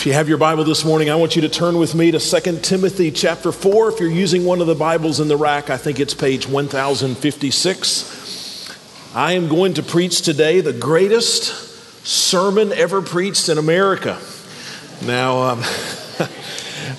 If you have your Bible this morning, I want you to turn with me to 2 Timothy chapter 4. If you're using one of the Bibles in the rack, I think it's page 1056. I am going to preach today the greatest sermon ever preached in America. Now,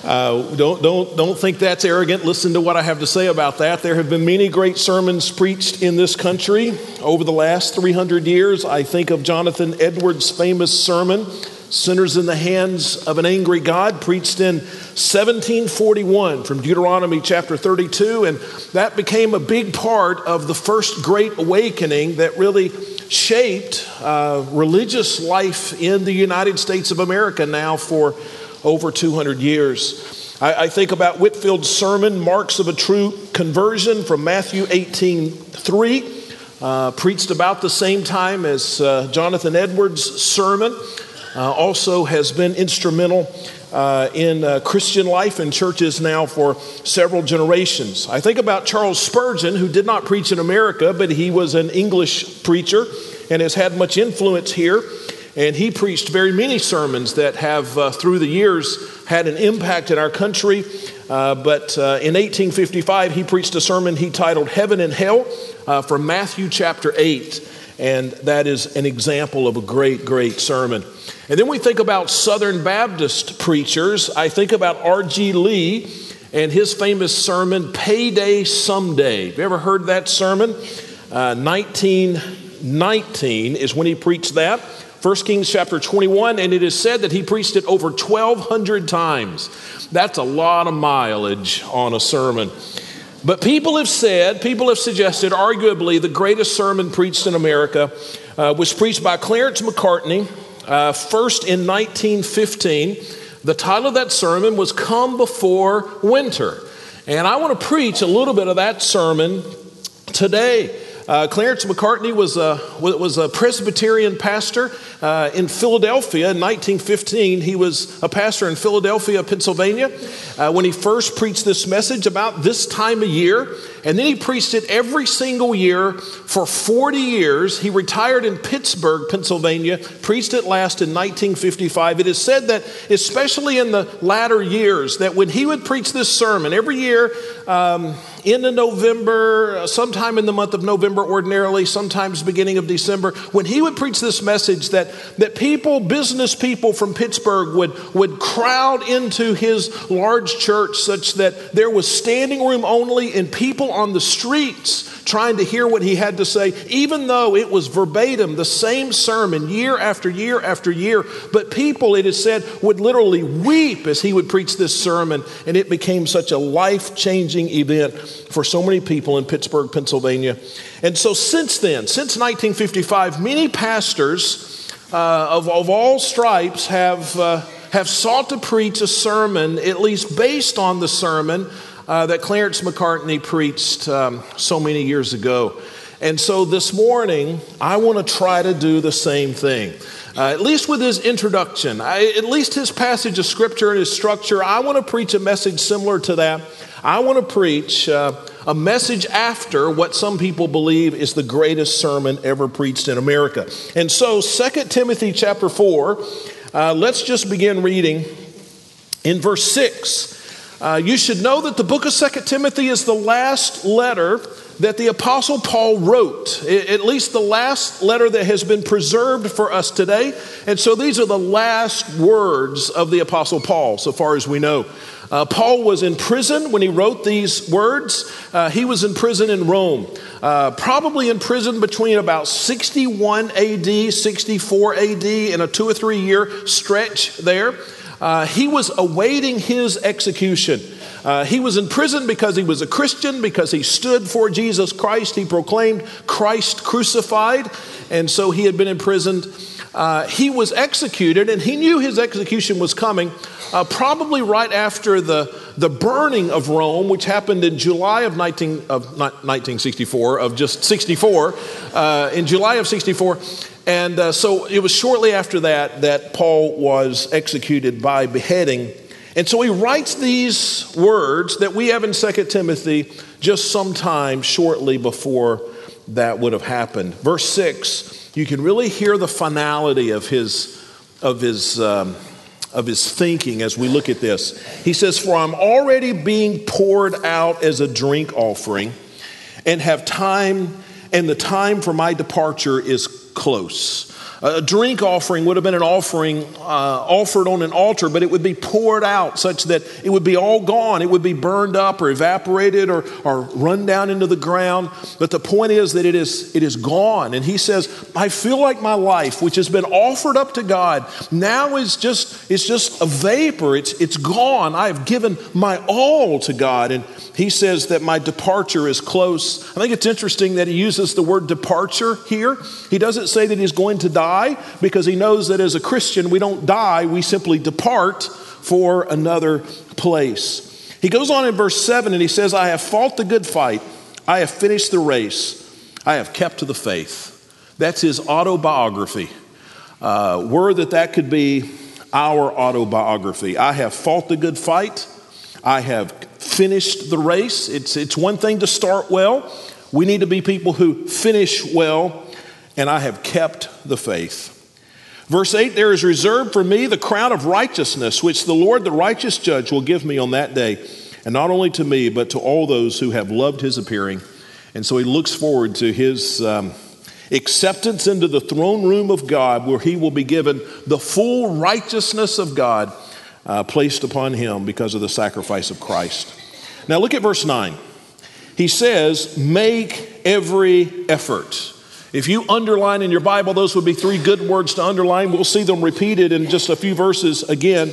don't think that's arrogant. Listen to what I have to say about that. There have been many great sermons preached in this country over the last 300 years. I think of Jonathan Edwards' famous sermon, Sinners in the Hands of an Angry God, preached in 1741 from Deuteronomy chapter 32. And that became a big part of the first Great Awakening that really shaped religious life in the United States of America now for over 200 years. I think about Whitfield's sermon, Marks of a True Conversion from Matthew 18:3, preached about the same time as Jonathan Edwards' sermon. Also has been instrumental in Christian life and churches now for several generations. I think about Charles Spurgeon, who did not preach in America, but he was an English preacher and has had much influence here. And he preached very many sermons that have, through the years, had an impact in our country. But in 1855, he preached a sermon he titled Heaven and Hell from Matthew chapter 8. And that is an example of a great, great sermon. And then we think about Southern Baptist preachers. I think about R.G. Lee and his famous sermon, Payday Someday. Have you ever heard that sermon? 1919 is when he preached that. 1 Kings chapter 21, and it is said that he preached it over 1,200 times. That's a lot of mileage on a sermon. But people have suggested, arguably, the greatest sermon preached in America was preached by Clarence McCartney, first in 1915. The title of that sermon was Come Before Winter. And I want to preach a little bit of that sermon today. Clarence McCartney was a Presbyterian pastor in Philadelphia in 1915. He was a pastor in Philadelphia, Pennsylvania, when he first preached this message about this time of year. And then he preached it every single year for 40 years. He retired in Pittsburgh, Pennsylvania, preached it last in 1955. It is said that, especially in the latter years, that when he would preach this sermon every year, into November, sometime in the month of November ordinarily, sometimes beginning of December, when he would preach this message, that people, business people from Pittsburgh would crowd into his large church such that there was standing room only and people on the streets trying to hear what he had to say, even though it was verbatim, the same sermon year after year after year. But people, it is said, would literally weep as he would preach this sermon, and it became such a life-changing event for so many people in Pittsburgh, Pennsylvania. And so since then, since 1955, many pastors of all stripes have sought to preach a sermon, at least based on the sermon that Clarence McCartney preached so many years ago. And so this morning, I want to try to do the same thing. At least with his introduction, at least his passage of Scripture and his structure, I want to preach a message similar to that. I want to preach a message after what some people believe is the greatest sermon ever preached in America. And so 2 Timothy chapter 4, let's just begin reading in verse 6. You should know that the book of 2 Timothy is the last letter that the Apostle Paul wrote, at least the last letter that has been preserved for us today. And so these are the last words of the Apostle Paul, so far as we know. Paul was in prison when he wrote these words. He was in prison in Rome, probably in prison between about 61 AD, 64 AD, in a 2 or 3 year stretch there. He was awaiting his execution. He was in prison because he was a Christian, because he stood for Jesus Christ. He proclaimed Christ crucified, and so he had been imprisoned. He was executed, and he knew his execution was coming, probably right after the burning of Rome, which happened in July of 64. In July of 64. And so it was shortly after that Paul was executed by beheading. And so he writes these words that we have in 2 Timothy just sometime shortly before that would have happened. Verse 6, you can really hear the finality of his of his thinking as we look at this. He says, "For I'm already being poured out as a drink offering, and have time, and the time for my departure is close." A drink offering would have been an offering offered on an altar, but it would be poured out such that it would be all gone. It would be burned up or evaporated or run down into the ground. But the point is that it is gone. And he says, I feel like my life, which has been offered up to God, now is just a vapor. It's gone. I have given my all to God. And he says that my departure is close. I think it's interesting that he uses the word departure here. He doesn't say that he's going to die, because he knows that as a Christian, we don't die, we simply depart for another place. He goes on in verse 7 and he says, I have fought the good fight. I have finished the race. I have kept to the faith. That's his autobiography. Word that could be our autobiography. I have fought the good fight. I have finished the race. It's one thing to start well. We need to be people who finish well. And I have kept the faith. Verse 8, there is reserved for me the crown of righteousness, which the Lord, the righteous judge, will give me on that day. And not only to me, but to all those who have loved his appearing. And so he looks forward to his acceptance into the throne room of God, where he will be given the full righteousness of God placed upon him because of the sacrifice of Christ. Now look at verse 9. He says, make every effort. If you underline in your Bible, those would be three good words to underline. We'll see them repeated in just a few verses again.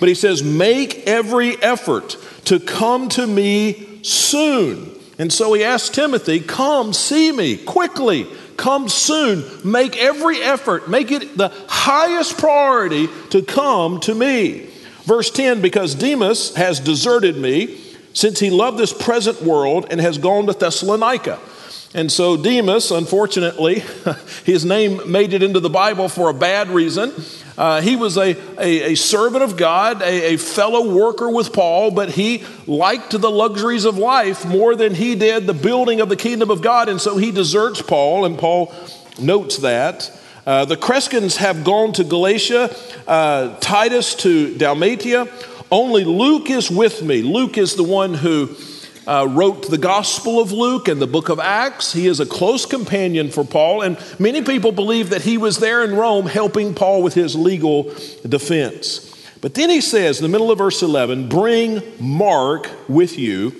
But he says, make every effort to come to me soon. And so he asked Timothy, come see me quickly. Come soon. Make every effort. Make it the highest priority to come to me. Verse 10, because Demas has deserted me since he loved this present world and has gone to Thessalonica. And so Demas, unfortunately, his name made it into the Bible for a bad reason. He was a servant of God, a fellow worker with Paul, but he liked the luxuries of life more than he did the building of the kingdom of God. And so he deserts Paul, and Paul notes that. The Crescens have gone to Galatia, Titus to Dalmatia. Only Luke is with me. Luke is the one who wrote the Gospel of Luke and the book of Acts. He is a close companion for Paul, and many people believe that he was there in Rome helping Paul with his legal defense. But then he says in the middle of verse 11, bring Mark with you,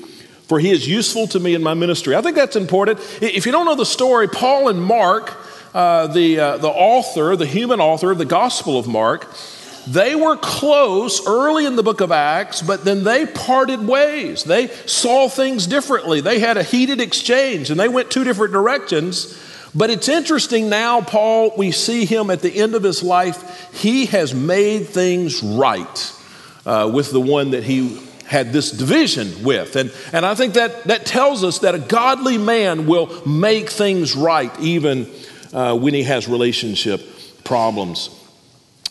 for he is useful to me in my ministry. I think that's important. If you don't know the story, Paul and Mark, the author, the human author of the Gospel of Mark, they were close early in the book of Acts, but then they parted ways. They saw things differently. They had a heated exchange, and they went two different directions. But it's interesting now, Paul, we see him at the end of his life. He has made things right with the one that he had this division with. And I think that tells us that a godly man will make things right even when he has relationship problems.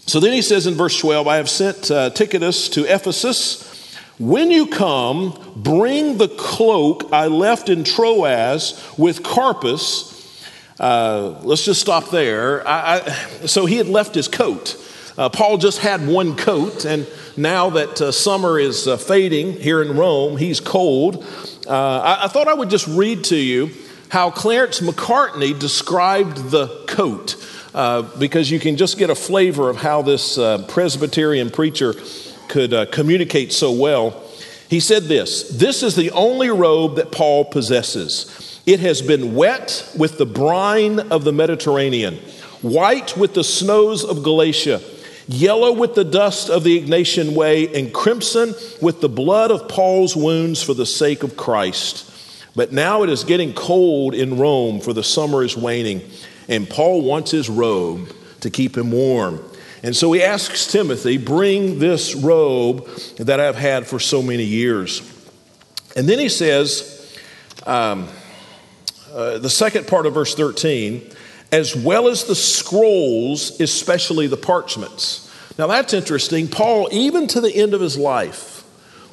So then he says in verse 12, I have sent Tychicus to Ephesus. When you come, bring the cloak I left in Troas with Carpus. Let's just stop there. So he had left his coat. Paul just had one coat, and now that summer is fading here in Rome, he's cold. I thought I would just read to you how Clarence McCartney described the coat. Because you can just get a flavor of how this Presbyterian preacher could communicate so well. He said this is the only robe that Paul possesses. It has been wet with the brine of the Mediterranean, white with the snows of Galatia, yellow with the dust of the Ignatian Way, and crimson with the blood of Paul's wounds for the sake of Christ. But now it is getting cold in Rome, for the summer is waning. And Paul wants his robe to keep him warm. And so he asks Timothy, bring this robe that I've had for so many years. And then he says, the second part of verse 13, as well as the scrolls, especially the parchments. Now that's interesting. Paul, even to the end of his life,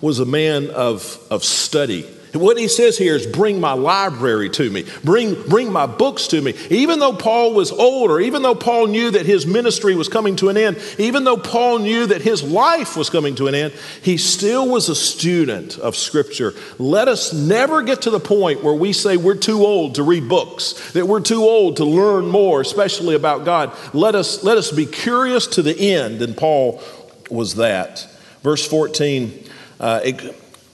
was a man of study. What he says here is bring my library to me. Bring my books to me. Even though Paul was older, even though Paul knew that his ministry was coming to an end, even though Paul knew that his life was coming to an end, he still was a student of Scripture. Let us never get to the point where we say we're too old to read books, that we're too old to learn more, especially about God. Let us be curious to the end, and Paul was that. Verse 14,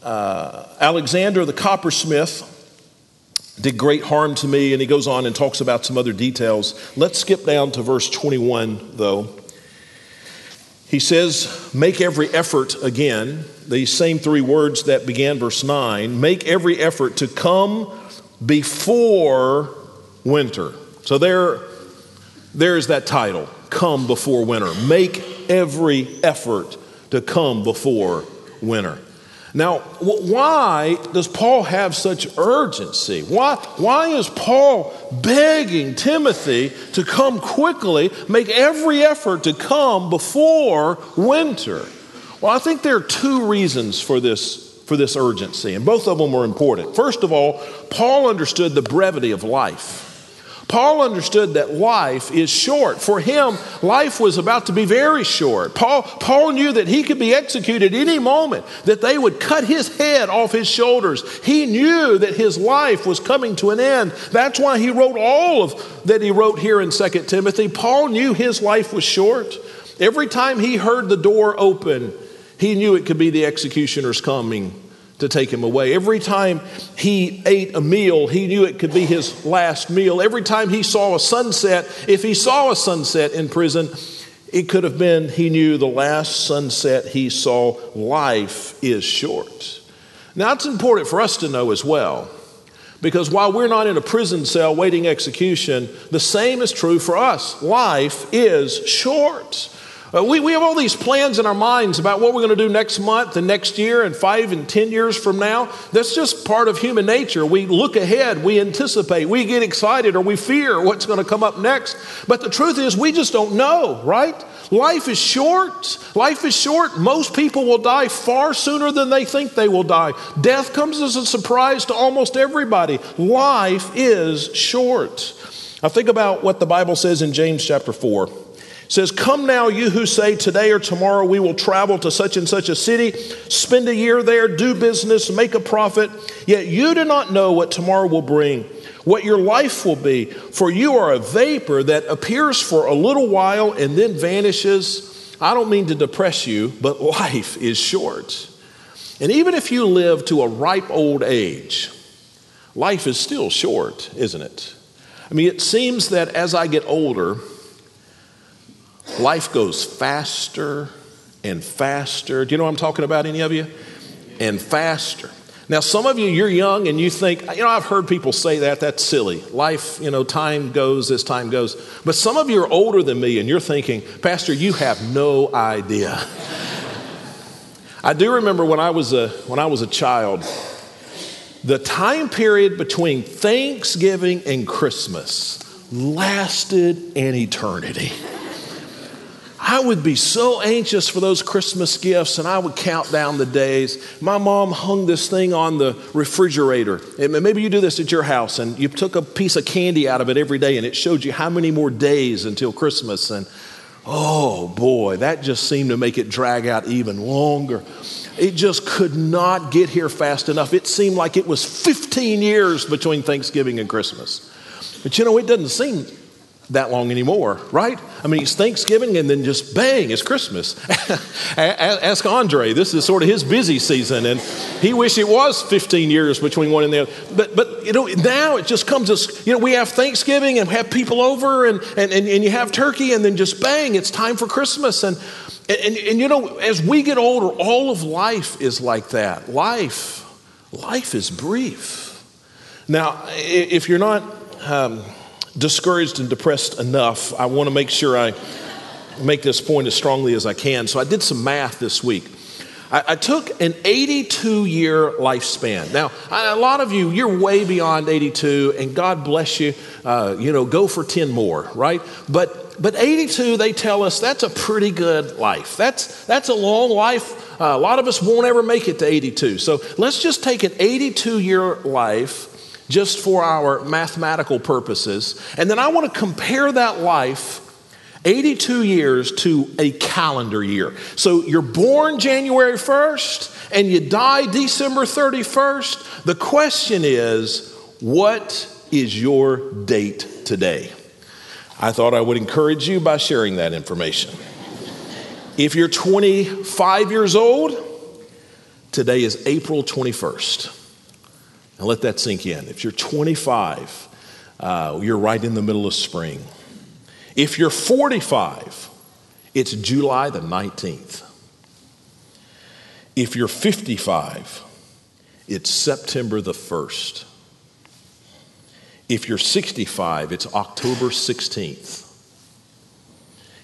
Alexander the coppersmith did great harm to me, and he goes on and talks about some other details. Let's skip down to verse 21, though. He says, make every effort again. These same three words that began verse 9. Make every effort to come before winter. So there is that title, come before winter. Make every effort to come before winter. Now, why does Paul have such urgency? Why is Paul begging Timothy to come quickly, make every effort to come before winter? Well, I think there are two reasons for this urgency, and both of them are important. First of all, Paul understood the brevity of life. Paul understood that life is short. For him, life was about to be very short. Paul knew that he could be executed any moment, that they would cut his head off his shoulders. He knew that his life was coming to an end. That's why he wrote all of that he wrote here in 2 Timothy. Paul knew his life was short. Every time he heard the door open, he knew it could be the executioner's coming to take him away. Every time he ate a meal, he knew it could be his last meal. Every time he saw a sunset, if he saw a sunset in prison, it could have been, he knew the last sunset he saw. Life is short. Now, it's important for us to know as well, because while we're not in a prison cell waiting execution, the same is true for us. Life is short. We have all these plans in our minds about what we're going to do next month and next year and 5 and 10 years from now. That's just part of human nature. We look ahead, we anticipate, we get excited, or we fear what's going to come up next. But the truth is, we just don't know, right? Life is short. Life is short. Most people will die far sooner than they think they will die. Death comes as a surprise to almost everybody. Life is short. Now think about what the Bible says in James chapter 4. Says, come now, you who say today or tomorrow we will travel to such and such a city, spend a year there, do business, make a profit. Yet you do not know what tomorrow will bring, what your life will be. For you are a vapor that appears for a little while and then vanishes. I don't mean to depress you, but life is short. And even if you live to a ripe old age, life is still short, isn't it? I mean, it seems that as I get older, life goes faster and faster. Do you know what I'm talking about, any of you? And faster. Now, some of you, you're young and you think, you know, I've heard people say that. That's silly. Life, you know, time goes as time goes. But some of you are older than me and you're thinking, Pastor, you have no idea. I do remember when I was a child, the time period between Thanksgiving and Christmas lasted an eternity. I would be so anxious for those Christmas gifts, and I would count down the days. My mom hung this thing on the refrigerator. And maybe you do this at your house, and you took a piece of candy out of it every day, and it showed you how many more days until Christmas. And oh boy, that just seemed to make it drag out even longer. It just could not get here fast enough. It seemed like it was 15 years between Thanksgiving and Christmas. But you know, it doesn't seem that long anymore, right? I mean, it's Thanksgiving and then just bang, it's Christmas. Ask Andre, this is sort of his busy season, and he wished it was 15 years between one and the other. But you know, now it just comes as, you know, we have Thanksgiving and have people over and you have turkey and then just bang, it's time for Christmas. And you know, as we get older, all of life is like that. Life is brief. Now, if you're not discouraged and depressed enough, I want to make sure I make this point as strongly as I can. So I did some math this week. I took an 82-year lifespan. Now, a lot of you, you're way beyond 82, and God bless you. You know, go for 10 more, right? But 82, they tell us that's a pretty good life. That's a long life. A lot of us won't ever make it to 82. So let's just take an 82-year life just for our mathematical purposes. And then I want to compare that life, 82 years, to a calendar year. So you're born January 1st and you die December 31st. The question is, what is your date today? I thought I would encourage you by sharing that information. If you're 25 years old, today is April 21st. Now let that sink in. If you're 25, you're right in the middle of spring. If you're 45, it's July the 19th. If you're 55, it's September the 1st. If you're 65, it's October 16th.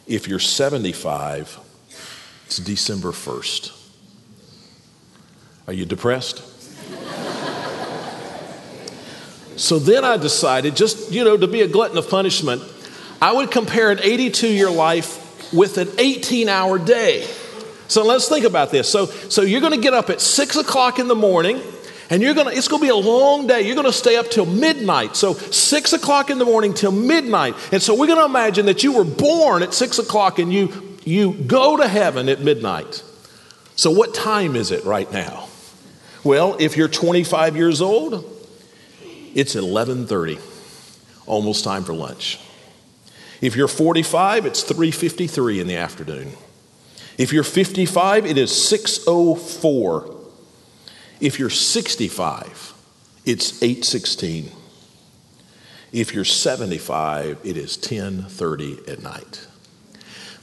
If you're 75, it's December 1st. Are you depressed? So then I decided, just, to be a glutton of punishment, I would compare an 82-year life with an 18-hour day. So let's think about this. So you're going to get up at 6 o'clock in the morning, and it's going to be a long day. You're going to stay up till midnight. So 6 o'clock in the morning till midnight. And so we're going to imagine that you were born at 6 o'clock and you go to heaven at midnight. So what time is it right now? Well, if you're 25 years old, it's 11:30, almost time for lunch. If you're 45, it's 3:53 in the afternoon. If you're 55, it is 6:04. If you're 65, it's 8:16. If you're 75, it is 10:30 at night.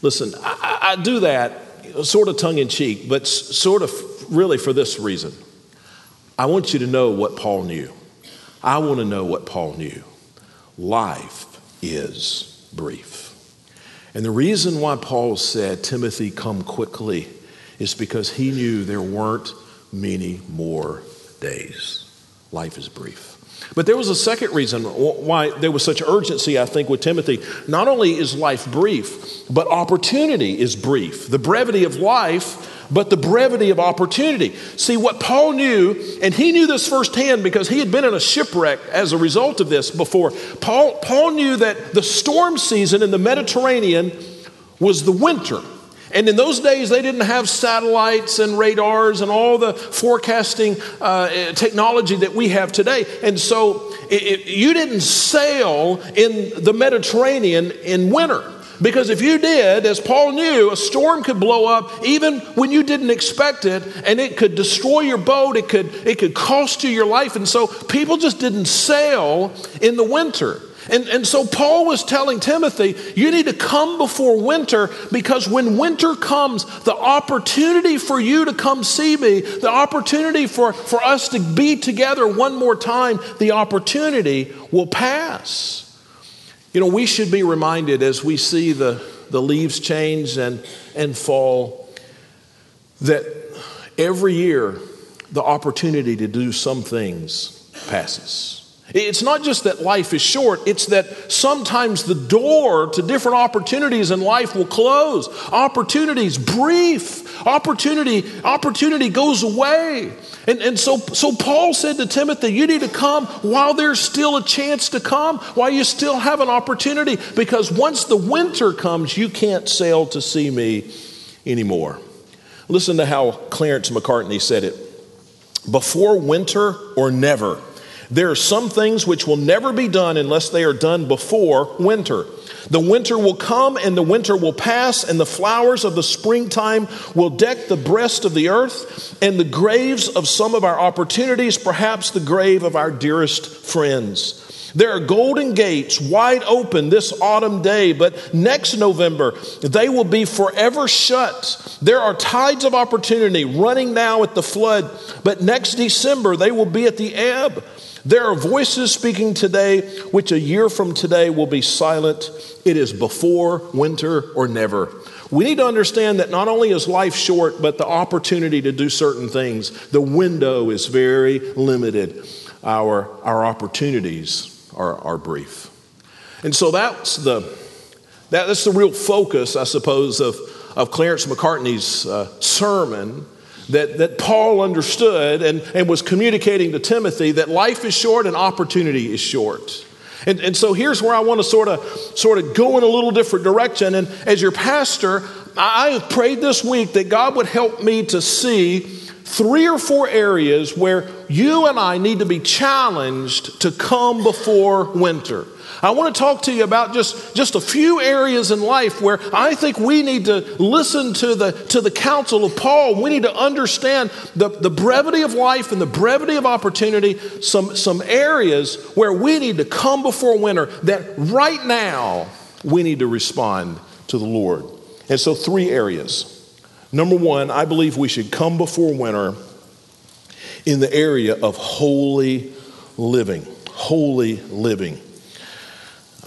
Listen, I do that sort of tongue-in-cheek, but sort of really for this reason. I want you to know what Paul knew. I want to know what Paul knew. Life is brief. And the reason why Paul said, Timothy, come quickly, is because he knew there weren't many more days. Life is brief. But there was a second reason why there was such urgency, I think, with Timothy. Not only is life brief, but opportunity is brief. The brevity of life, but the brevity of opportunity. See, what Paul knew, and he knew this firsthand because he had been in a shipwreck as a result of this before. Paul knew that the storm season in the Mediterranean was the winter. And in those days, they didn't have satellites and radars and all the forecasting technology that we have today. And so you didn't sail in the Mediterranean in winter. Because if you did, as Paul knew, a storm could blow up even when you didn't expect it, and it could destroy your boat, it could cost you your life. And so people just didn't sail in the winter. And so Paul was telling Timothy, you need to come before winter, because when winter comes, the opportunity for you to come see me, the opportunity for us to be together one more time, the opportunity will pass. We should be reminded as we see the leaves change and fall that every year the opportunity to do some things passes. It's not just that life is short, it's that sometimes the door to different opportunities in life will close. Opportunity's brief. Opportunity goes away. And so Paul said to Timothy, you need to come while there's still a chance to come, while you still have an opportunity, because once the winter comes, you can't sail to see me anymore. Listen to how Clarence McCartney said it. Before winter or never. There are some things which will never be done unless they are done before winter. The winter will come and the winter will pass, and the flowers of the springtime will deck the breast of the earth and the graves of some of our opportunities, perhaps the grave of our dearest friends. There are golden gates wide open this autumn day, but next November, they will be forever shut. There are tides of opportunity running now at the flood, but next December, they will be at the ebb. There are voices speaking today, which a year from today will be silent. It is before winter or never. We need to understand that not only is life short, but the opportunity to do certain things, the window is very limited. Our opportunities are brief. And so that's the real focus, I suppose, of Clarence McCartney's sermon that Paul understood and was communicating to Timothy, that life is short and opportunity is short. And so here's where I want to sort of go in a little different direction. And as your pastor, I have prayed this week that God would help me to see 3 or 4 areas where you and I need to be challenged to come before winter. I want to talk to you about just a few areas in life where I think we need to listen to the counsel of Paul. We need to understand the brevity of life and the brevity of opportunity, some areas where we need to come before winter, that right now we need to respond to the Lord. And so 3 areas. Number 1, I believe we should come before winter in the area of holy living. Holy living.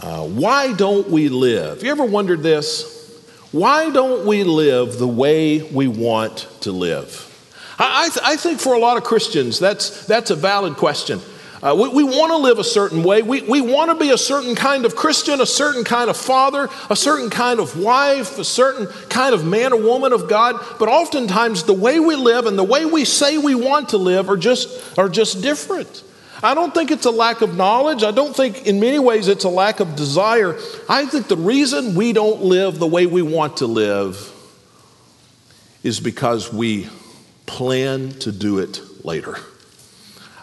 Why don't we live? You ever wondered this? Why don't we live the way we want to live? I think for a lot of Christians, that's a valid question. We want to live a certain way. We want to be a certain kind of Christian, a certain kind of father, a certain kind of wife, a certain kind of man or woman of God. But oftentimes the way we live and the way we say we want to live are just different. I don't think it's a lack of knowledge. I don't think in many ways it's a lack of desire. I think the reason we don't live the way we want to live is because we plan to do it later.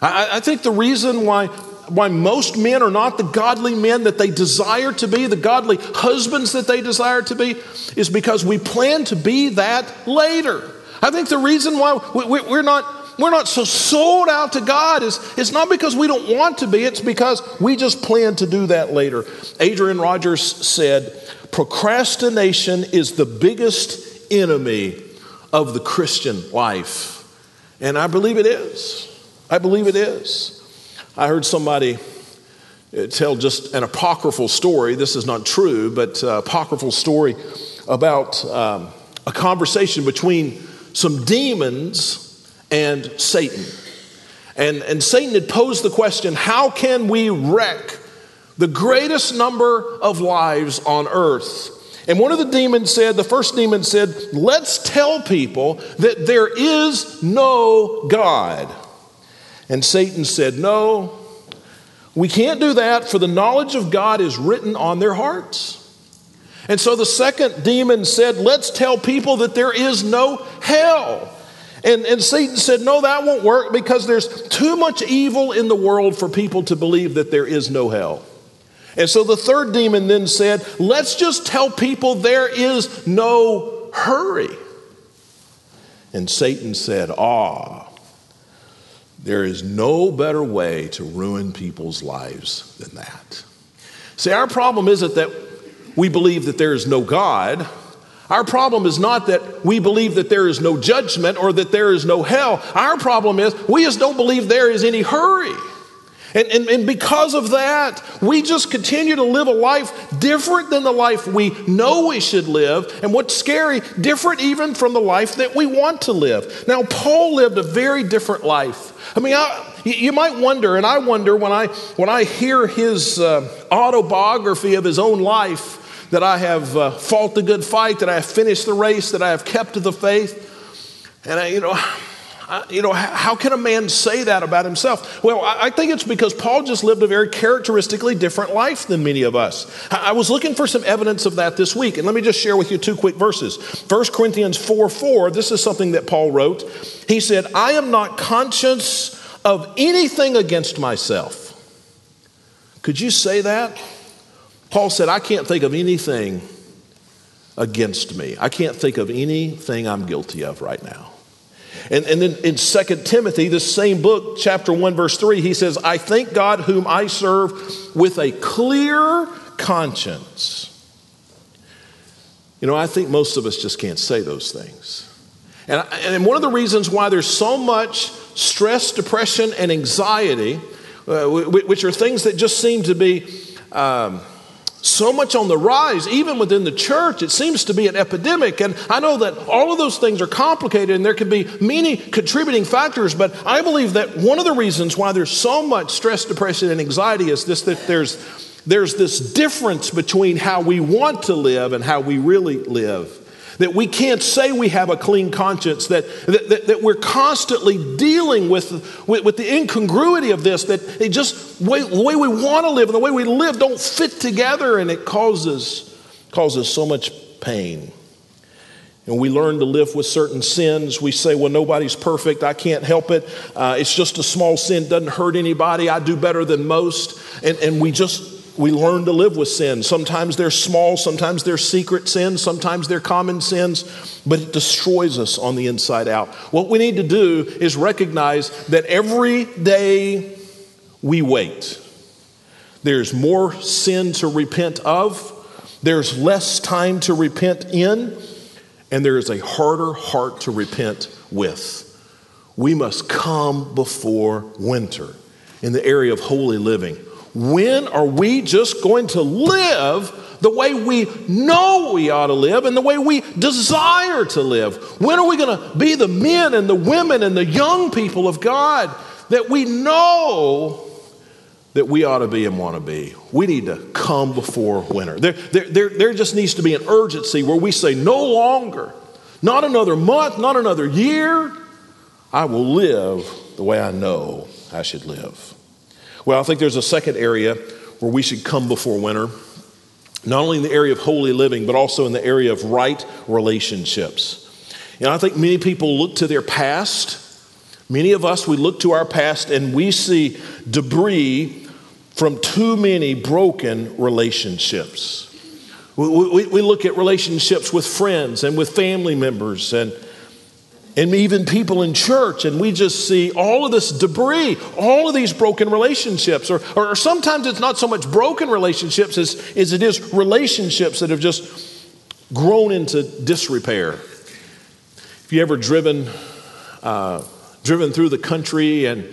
I think the reason why most men are not the godly men that they desire to be, the godly husbands that they desire to be, is because we plan to be that later. I think the reason why we're not so sold out to God is it's not because we don't want to be, it's because we just plan to do that later. Adrian Rogers said, "Procrastination is the biggest enemy of the Christian life." And I believe it is. I believe it is. I heard somebody tell just an apocryphal story. This is not true, but apocryphal story about a conversation between some demons and Satan. And Satan had posed the question, how can we wreck the greatest number of lives on earth? And one of the demons said, the first demon said, let's tell people that there is no God. And Satan said, no, we can't do that, for the knowledge of God is written on their hearts. And so the second demon said, let's tell people that there is no hell. And Satan said, no, that won't work because there's too much evil in the world for people to believe that there is no hell. And so the third demon then said, let's just tell people there is no hurry. And Satan said, there is no better way to ruin people's lives than that. See, our problem isn't that we believe that there is no God. Our problem is not that we believe that there is no judgment or that there is no hell. Our problem is we just don't believe there is any hurry. And because of that, we just continue to live a life different than the life we know we should live. And what's scary, different even from the life that we want to live. Now, Paul lived a very different life. I mean, you might wonder, and I wonder when I hear his autobiography of his own life, that I have fought the good fight, that I have finished the race, that I have kept the faith. And how can a man say that about himself? Well, I think it's because Paul just lived a very characteristically different life than many of us. I was looking for some evidence of that this week, and let me just share with you 2 quick verses. 1 Corinthians 4:4, this is something that Paul wrote. He said, I am not conscious of anything against myself. Could you say that? Paul said, I can't think of anything against me. I can't think of anything I'm guilty of right now. And then in 2 Timothy, this same book, chapter 1, verse 3, he says, I thank God whom I serve with a clear conscience. You know, I think most of us just can't say those things. And one of the reasons why there's so much stress, depression, and anxiety, which are things that just seem to be so much on the rise, even within the church, it seems to be an epidemic. And I know that all of those things are complicated and there can be many contributing factors, but I believe that one of the reasons why there's so much stress, depression, and anxiety is this, that there's this difference between how we want to live and how we really live. that we can't say we have a clean conscience, that we're constantly dealing with the incongruity of this, that it just the way we want to live and the way we live don't fit together, and it causes so much pain. And we learn to live with certain sins. We say, well, nobody's perfect. I can't help it. It's just a small sin. Doesn't hurt anybody. I do better than most. And we learn to live with sin. Sometimes they're small. Sometimes they're secret sins. Sometimes they're common sins. But it destroys us on the inside out. What we need to do is recognize that every day we wait, there's more sin to repent of. There's less time to repent in. And there is a harder heart to repent with. We must come before winter in the area of holy living. When are we just going to live the way we know we ought to live and the way we desire to live? When are we going to be the men and the women and the young people of God that we know that we ought to be and want to be? We need to come before winter. There just needs to be an urgency where we say, no longer, not another month, not another year, I will live the way I know I should live. Well, I think there's a second area where we should come before winter, not only in the area of holy living, but also in the area of right relationships. And I think many people look to their past. Many of us, we look to our past and we see debris from too many broken relationships. We look at relationships with friends and with family members and even people in church, and we just see all of this debris, all of these broken relationships. Or sometimes it's not so much broken relationships as it is relationships that have just grown into disrepair. If you ever driven through the country and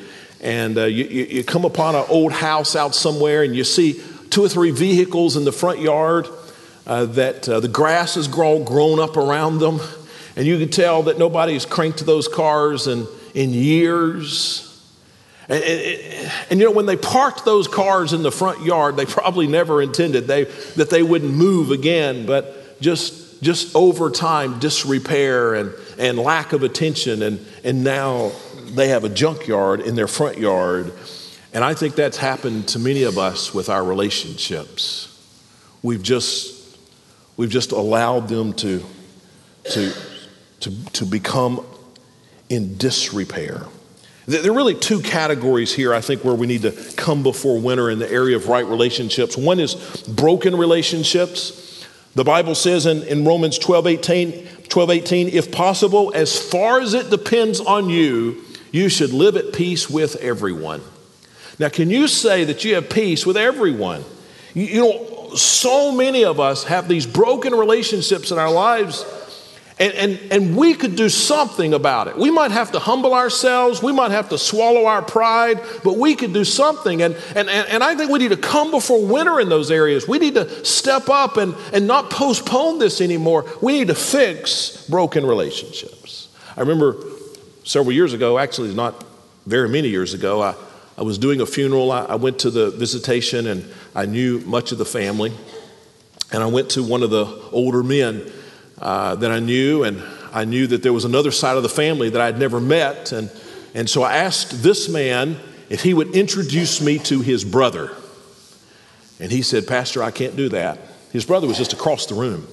you come upon an old house out somewhere and you see 2 or 3 vehicles in the front yard that the grass is all grown up around them, and you can tell that nobody's cranked those cars in years. And you know, when they parked those cars in the front yard, they probably never intended that they wouldn't move again, but just over time, disrepair and lack of attention, and now they have a junkyard in their front yard. And I think that's happened to many of us with our relationships. We've just allowed them to become in disrepair. There are really 2 categories here, I think, where we need to come before winter in the area of right relationships. One is broken relationships. The Bible says in Romans 12:18, if possible, as far as it depends on you, you should live at peace with everyone. Now, can you say that you have peace with everyone? You know, so many of us have these broken relationships in our lives, and we could do something about it. We might have to humble ourselves. We might have to swallow our pride, but we could do something. And I think we need to come before winter in those areas. We need to step up and not postpone this anymore. We need to fix broken relationships. I remember several years ago, actually not very many years ago, I was doing a funeral. I went to the visitation, and I knew much of the family. And I went to one of the older men that I knew, and I knew that there was another side of the family that I had never met, and so I asked this man if he would introduce me to his brother, and he said, Pastor, I can't do that. His brother was just across the room.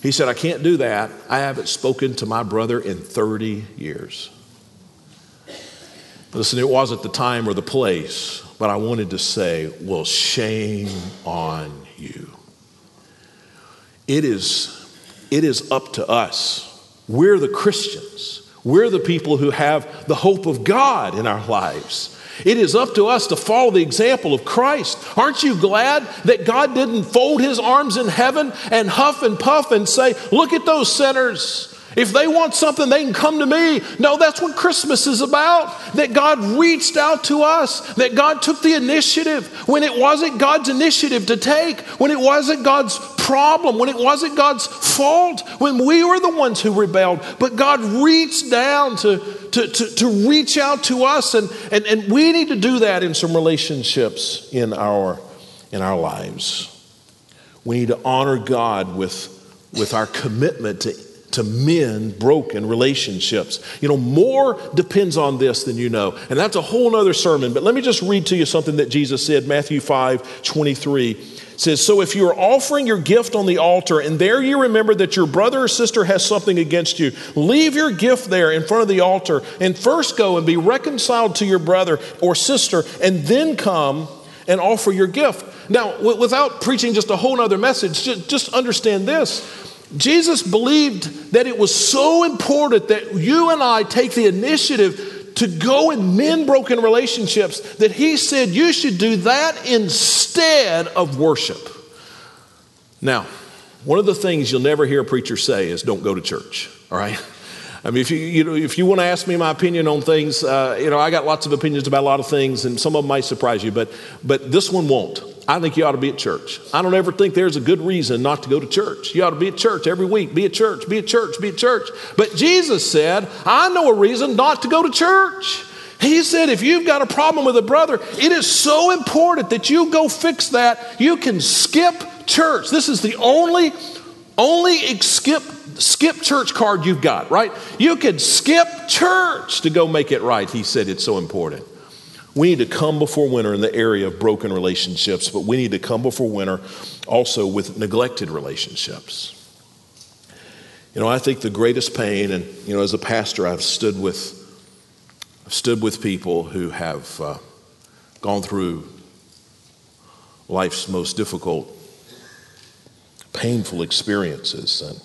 He said, I can't do that. I haven't spoken to my brother in 30 years. Listen, it wasn't the time or the place, but I wanted to say, well, shame on you. It is up to us. We're the Christians. We're the people who have the hope of God in our lives. It is up to us to follow the example of Christ. Aren't you glad that God didn't fold his arms in heaven and huff and puff and say, look at those sinners. If they want something, they can come to me. No, that's what Christmas is about, that God reached out to us, that God took the initiative when it wasn't God's initiative to take, when it wasn't God's problem, when it wasn't God's fault, when we were the ones who rebelled. But God reached down to reach out to us, and we need to do that in some relationships in our lives. We need to honor God with our commitment to to mend broken relationships. You know, more depends on this than you know. And that's a whole nother sermon. But let me just read to you something that Jesus said. Matthew 5:23 says, so if you are offering your gift on the altar and there you remember that your brother or sister has something against you, leave your gift there in front of the altar and first go and be reconciled to your brother or sister and then come and offer your gift. Now, without preaching just a whole nother message, just understand this. Jesus believed that it was so important that you and I take the initiative to go and mend broken relationships that he said you should do that instead of worship. Now, one of the things you'll never hear a preacher say is don't go to church, all right? I mean, if you want to ask me my opinion on things, I got lots of opinions about a lot of things, and some of them might surprise you, but this one won't. I think you ought to be at church. I don't ever think there's a good reason not to go to church. You ought to be at church every week. Be at church, be at church, be at church. But Jesus said, I know a reason not to go to church. He said, if you've got a problem with a brother, it is so important that you go fix that. You can skip church. This is the only skip church card you've got, right? You can skip church to go make it right. He said it's so important. We need to come before winter in the area of broken relationships, but we need to come before winter also with neglected relationships. You know, I think the greatest pain, and you know, as a pastor, I've stood with people who have gone through life's most difficult, painful experiences, and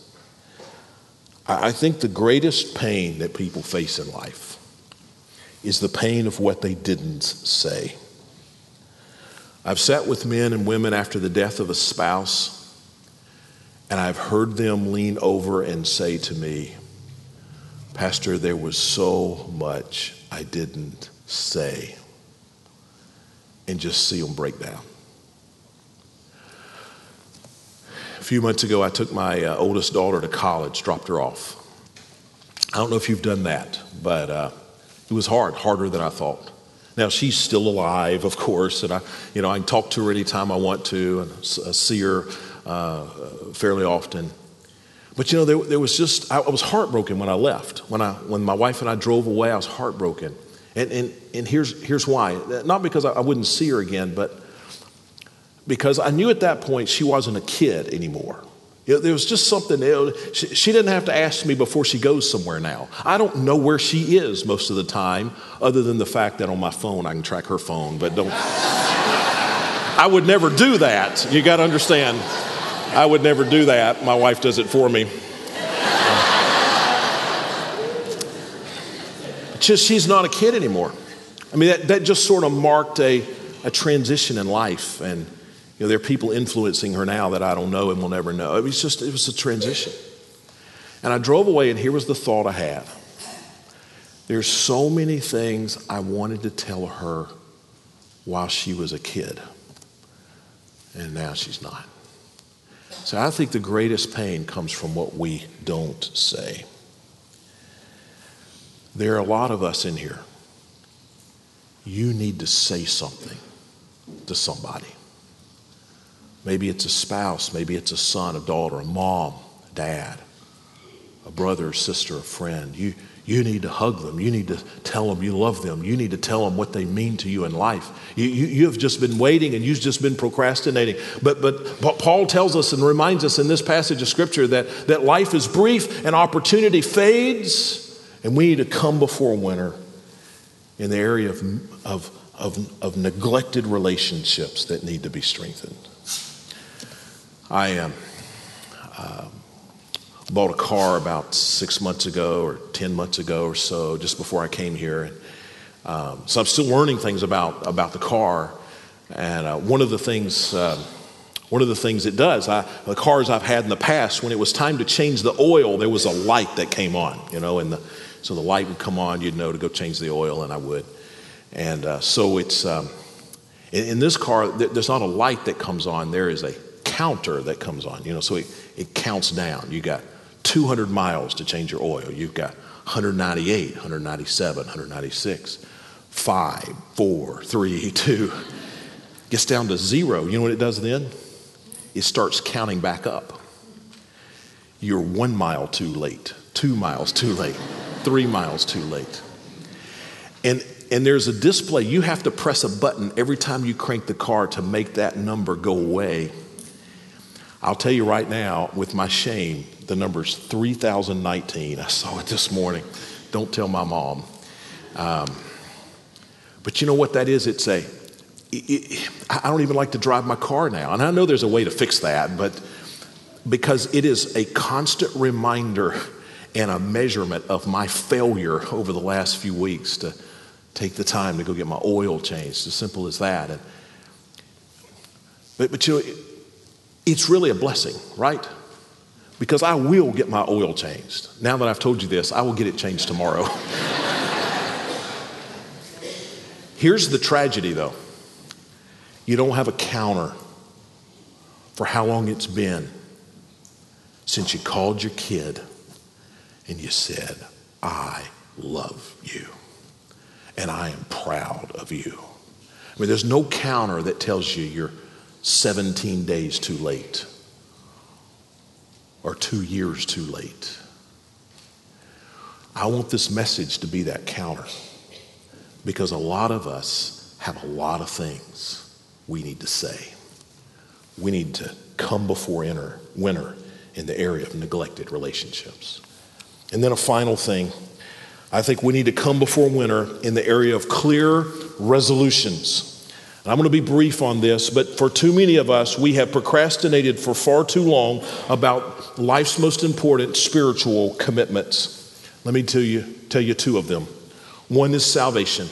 I think the greatest pain that people face in life is the pain of what they didn't say. I've sat with men and women after the death of a spouse, and I've heard them lean over and say to me, Pastor, there was so much I didn't say, and just see them break down. A few months ago, I took my oldest daughter to college, dropped her off. I don't know if you've done that, but it was harder than I thought. Now she's still alive, of course, and I can talk to her anytime I want to, and I see her fairly often. But you know, there was just, I was heartbroken when I left. When my wife and I drove away, I was heartbroken, and here's why. Not because I wouldn't see her again, but because I knew at that point she wasn't a kid anymore. There was just something, she didn't have to ask me before she goes somewhere now. I don't know where she is most of the time, other than the fact that on my phone I can track her phone, but don't. I would never do that. You got to understand, I would never do that. My wife does it for me. She's not a kid anymore. I mean, that just sort of marked a transition in life, and you know, there are people influencing her now that I don't know and will never know. It was a transition. And I drove away, and here was the thought I had. There's so many things I wanted to tell her while she was a kid, and now she's not. So I think the greatest pain comes from what we don't say. There are a lot of us in here. You need to say something to somebody. Maybe it's a spouse, maybe it's a son, a daughter, a mom, a dad, a brother, a sister, a friend. You need to hug them. You need to tell them you love them. You need to tell them what they mean to you in life. You have just been waiting, and you've just been procrastinating. But Paul tells us and reminds us in this passage of Scripture that life is brief and opportunity fades, and we need to come before winter in the area of neglected relationships that need to be strengthened. I bought a car about 6 months ago or 10 months ago or so, just before I came here. So I'm still learning things about the car. And one of the things it does, the cars I've had in the past, when it was time to change the oil, there was a light that came on, you know, and so the light would come on, you'd know to go change the oil, and I would. And so it's, in this car, there's not a light that comes on, there is a counter that comes on, you know, so it counts down. You got 200 miles to change your oil. You've got 198, 197, 196, 5, 4, 3, 2. Gets down to zero. You know what it does then? It starts counting back up. you're 1 mile too late, 2 miles too late, 3 miles too late. And there's a display. You have to press a button every time you crank the car to make that number go away. I'll tell you right now, with my shame, the number's 3019. I saw it this morning. Don't tell my mom. But you know what that is? It's a, I don't even like to drive my car now. And I know there's a way to fix that, but because it is a constant reminder and a measurement of my failure over the last few weeks to take the time to go get my oil changed, as simple as that. And, but you know, it's really a blessing, right? Because I will get my oil changed. Now that I've told you this, I will get it changed tomorrow. Here's the tragedy, though. You don't have a counter for how long it's been since you called your kid and you said, I love you and I am proud of you. I mean, there's no counter that tells you you're 17 days too late or 2 years too late. I want this message to be that counter, because a lot of us have a lot of things we need to say. We need to come before winter in the area of neglected relationships. And then a final thing, I think we need to come before winter in the area of clear resolutions. And I'm going to be brief on this, but for too many of us, we have procrastinated for far too long about life's most important spiritual commitments. Let me tell you two of them. One is salvation.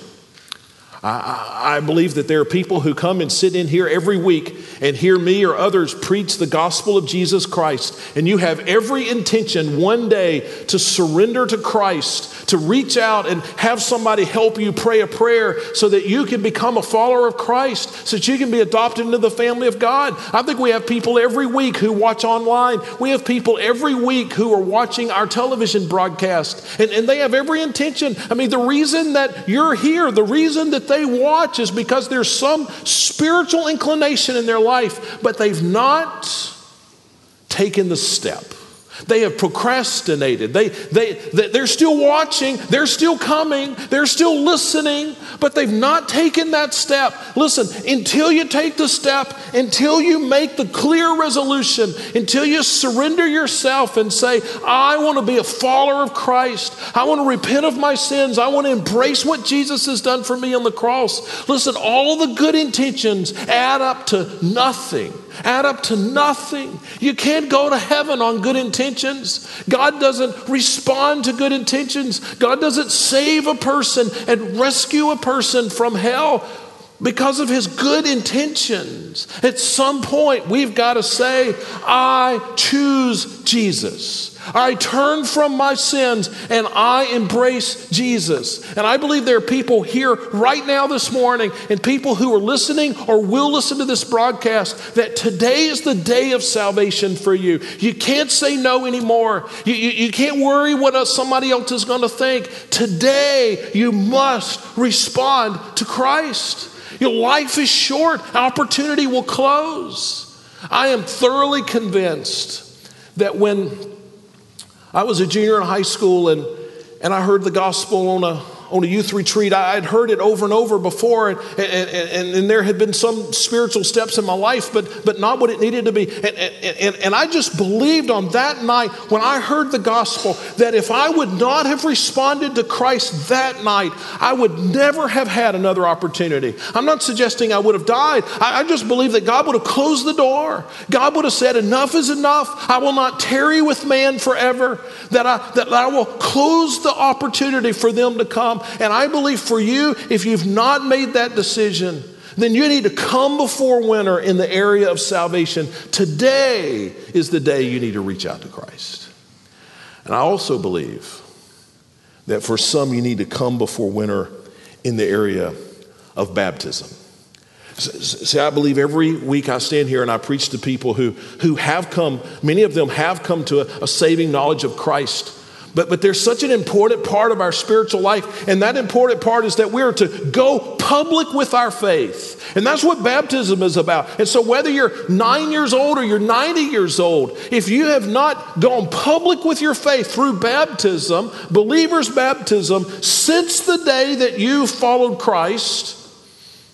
I believe that there are people who come and sit in here every week and hear me or others preach the gospel of Jesus Christ. And you have every intention one day to surrender to Christ, to reach out and have somebody help you pray a prayer so that you can become a follower of Christ, so that you can be adopted into the family of God. I think we have people every week who watch online. We have people every week who are watching our television broadcast, and they have every intention. I mean, the reason that you're here, the reason that they watch is because there's some spiritual inclination in their life, but they've not taken the step. They have procrastinated. They're still watching. They're still coming. They're still listening, but they've not taken that step. Listen, until you take the step, until you make the clear resolution, until you surrender yourself and say, I want to be a follower of Christ. I want to repent of my sins. I want to embrace what Jesus has done for me on the cross. Listen, all the good intentions add up to nothing. Add up to nothing. You can't go to heaven on good intentions. God doesn't respond to good intentions. God doesn't save a person and rescue a person from hell because of his good intentions. At some point, we've got to say, I choose Jesus. I turn from my sins and I embrace Jesus. And I believe there are people here right now this morning and people who are listening or will listen to this broadcast that today is the day of salvation for you. You can't say no anymore. You can't worry what somebody else is going to think. Today you must respond to Christ. Your life is short. Opportunity will close. I am thoroughly convinced that when I was a junior in high school and I heard the gospel on a youth retreat. I'd heard it over and over before, and there had been some spiritual steps in my life, but not what it needed to be. And I just believed on that night when I heard the gospel that if I would not have responded to Christ that night, I would never have had another opportunity. I'm not suggesting I would have died. I just believe that God would have closed the door. God would have said, enough is enough. I will not tarry with man forever, that I will close the opportunity for them to come. And I believe for you, if you've not made that decision, then you need to come before winter in the area of salvation. Today is the day you need to reach out to Christ. And I also believe that for some, you need to come before winter in the area of baptism. See, I believe every week I stand here and I preach to people who have come, many of them have come to a saving knowledge of Christ. But there's such an important part of our spiritual life, and that important part is that we are to go public with our faith. And that's what baptism is about. And so whether you're 9 years old or you're 90 years old, if you have not gone public with your faith through baptism, believer's baptism, since the day that you followed Christ,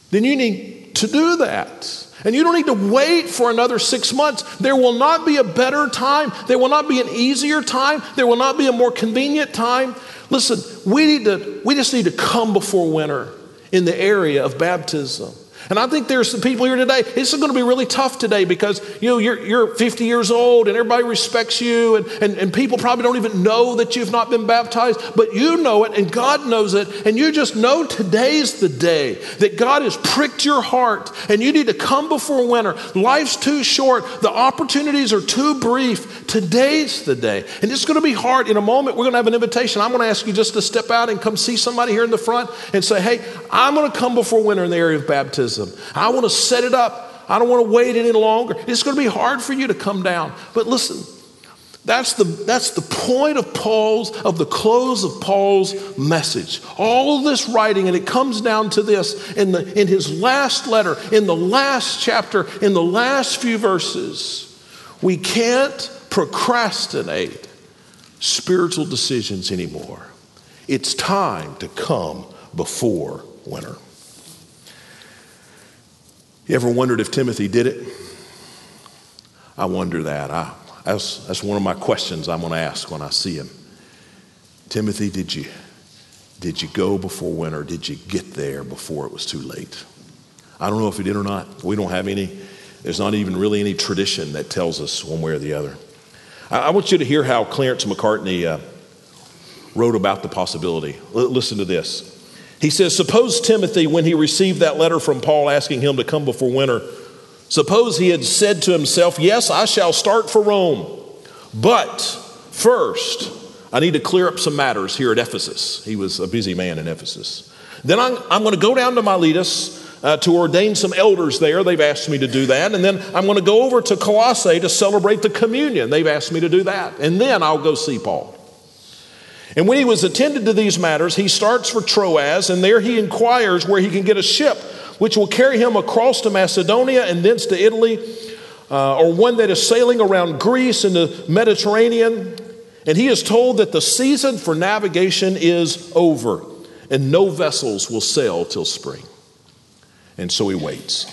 then you need to do that. And you don't need to wait for another 6 months. There will not be a better time. There will not be an easier time. There will not be a more convenient time. Listen, we just need to come before winter in the area of baptism. And I think there's some people here today, this is going to be really tough today because, you know, you're 50 years old and everybody respects you and people probably don't even know that you've not been baptized, but you know it and God knows it. And you just know today's the day that God has pricked your heart and you need to come before winter. Life's too short. The opportunities are too brief. Today's the day. And it's going to be hard. In a moment, we're going to have an invitation. I'm going to ask you just to step out and come see somebody here in the front and say, hey, I'm going to come before winter in the area of baptism. I want to set it up. I don't want to wait any longer. It's going to be hard for you to come down. But listen, that's the point of the close of Paul's message. All this writing, and it comes down to this in his last letter, in the last chapter, in the last few verses. We can't procrastinate spiritual decisions anymore. It's time to come before winter. You ever wondered if Timothy did it? I wonder that. That's one of my questions I'm going to ask when I see him. Timothy, did you go before winter? Did you get there before it was too late? I don't know if he did or not. We don't have any. There's not even really any tradition that tells us one way or the other. I want you to hear how Clarence McCartney wrote about the possibility. Listen to this. He says, suppose Timothy, when he received that letter from Paul asking him to come before winter, suppose he had said to himself, yes, I shall start for Rome, but first I need to clear up some matters here at Ephesus. He was a busy man in Ephesus. Then I'm going to go down to Miletus to ordain some elders there. They've asked me to do that. And then I'm going to go over to Colossae to celebrate the communion. They've asked me to do that. And then I'll go see Paul. And when he was attended to these matters, he starts for Troas, and there he inquires where he can get a ship which will carry him across to Macedonia and thence to Italy, or one that is sailing around Greece in the Mediterranean. And he is told that the season for navigation is over, and no vessels will sail till spring. And so he waits.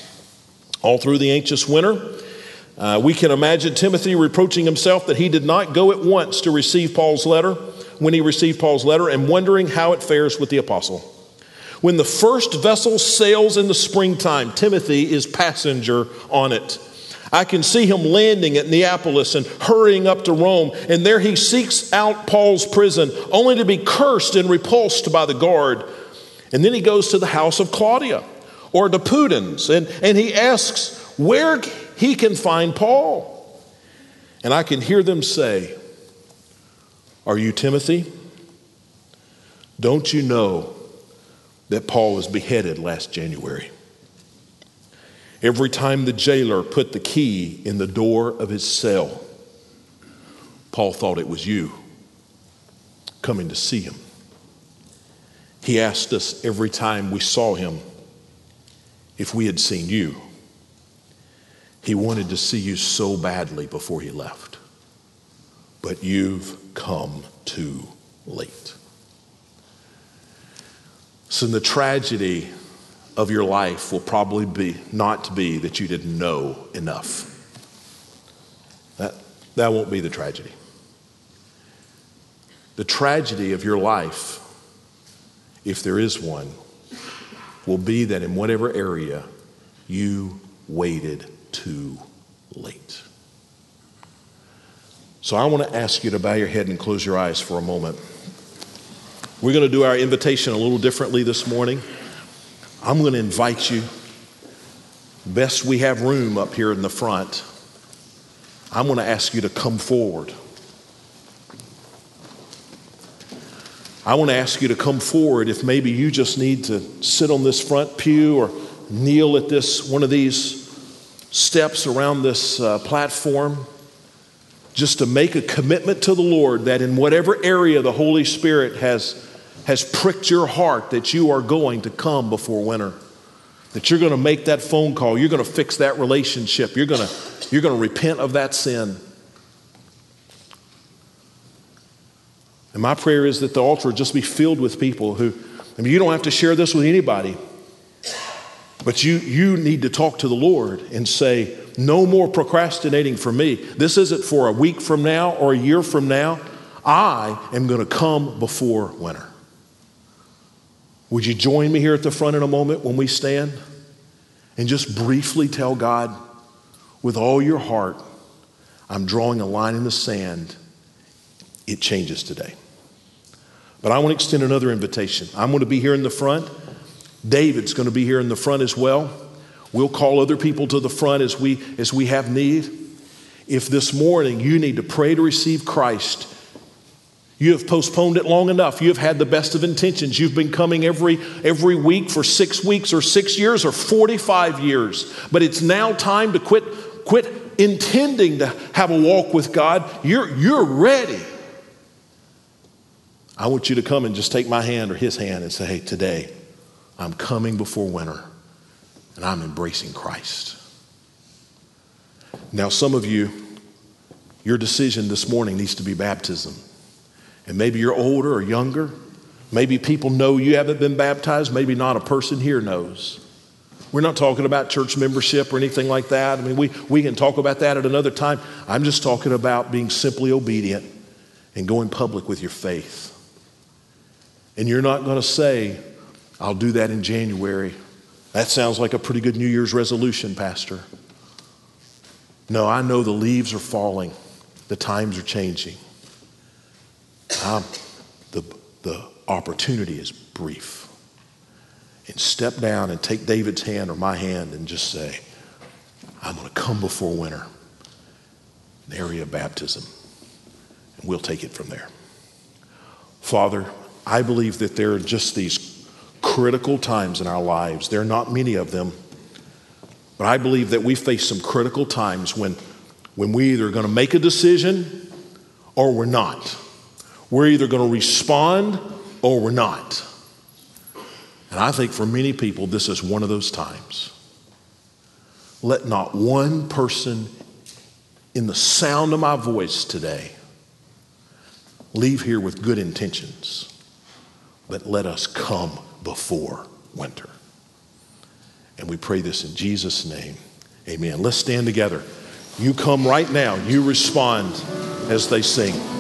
All through the anxious winter, we can imagine Timothy reproaching himself that he did not go at once to receive Paul's letter. When he received Paul's letter and wondering how it fares with the apostle. When the first vessel sails in the springtime, Timothy is passenger on it. I can see him landing at Neapolis and hurrying up to Rome, and there he seeks out Paul's prison, only to be cursed and repulsed by the guard. And then he goes to the house of Claudia or to Pudens, and he asks where he can find Paul. And I can hear them say, are you Timothy? Don't you know that Paul was beheaded last January? Every time the jailer put the key in the door of his cell, Paul thought it was you coming to see him. He asked us every time we saw him if we had seen you. He wanted to see you so badly before he left. But you've come too late. So the tragedy of your life will probably be not be that you didn't know enough. That won't be the tragedy. The tragedy of your life, if there is one, will be that in whatever area you waited too late. So I want to ask you to bow your head and close your eyes for a moment. We're going to do our invitation a little differently this morning. I'm going to invite you, best we have room up here in the front, I'm going to ask you to come forward. I want to ask you to come forward if maybe you just need to sit on this front pew or kneel at this one of these steps around this platform. Just to make a commitment to the Lord that in whatever area the Holy Spirit has has pricked your heart that you are going to come before winter, that you're going to make that phone call, you're going to fix that relationship, you're going to repent of that sin. And my prayer is that the altar will just be filled with people who, I mean, you don't have to share this with anybody, but you need to talk to the Lord and say, no more procrastinating for me. This isn't for a week from now or a year from now. I am going to come before winter. Would you join me here at the front in a moment when we stand and just briefly tell God with all your heart, I'm drawing a line in the sand. It changes today. But I want to extend another invitation. I'm going to be here in the front. David's going to be here in the front as well. We'll call other people to the front as we have need. If this morning you need to pray to receive Christ, you have postponed it long enough. You have had the best of intentions. You've been coming every week for 6 weeks or 6 years or 45 years. But it's now time to quit intending to have a walk with God. You're ready. I want you to come and just take my hand or his hand and say, hey, today I'm coming before winter and I'm embracing Christ. Now, some of you, your decision this morning needs to be baptism. And maybe you're older or younger. Maybe people know you haven't been baptized. Maybe not a person here knows. We're not talking about church membership or anything like that. I mean, we can talk about that at another time. I'm just talking about being simply obedient and going public with your faith. And you're not going to say, I'll do that in January. That sounds like a pretty good New Year's resolution, Pastor. No, I know the leaves are falling. The times are changing. The opportunity is brief. And step down and take David's hand or my hand and just say, I'm going to come before winter. An area of baptism. And we'll take it from there. Father, I believe that there are just these critical times in our lives. There are not many of them. But I believe that we face some critical times when we either are going to make a decision or we're not. We're either going to respond or we're not. And I think for many people, this is one of those times. Let not one person in the sound of my voice today leave here with good intentions, but let us come before winter. And we pray this in Jesus' name. Amen. Let's stand together. You come right now. You respond as they sing.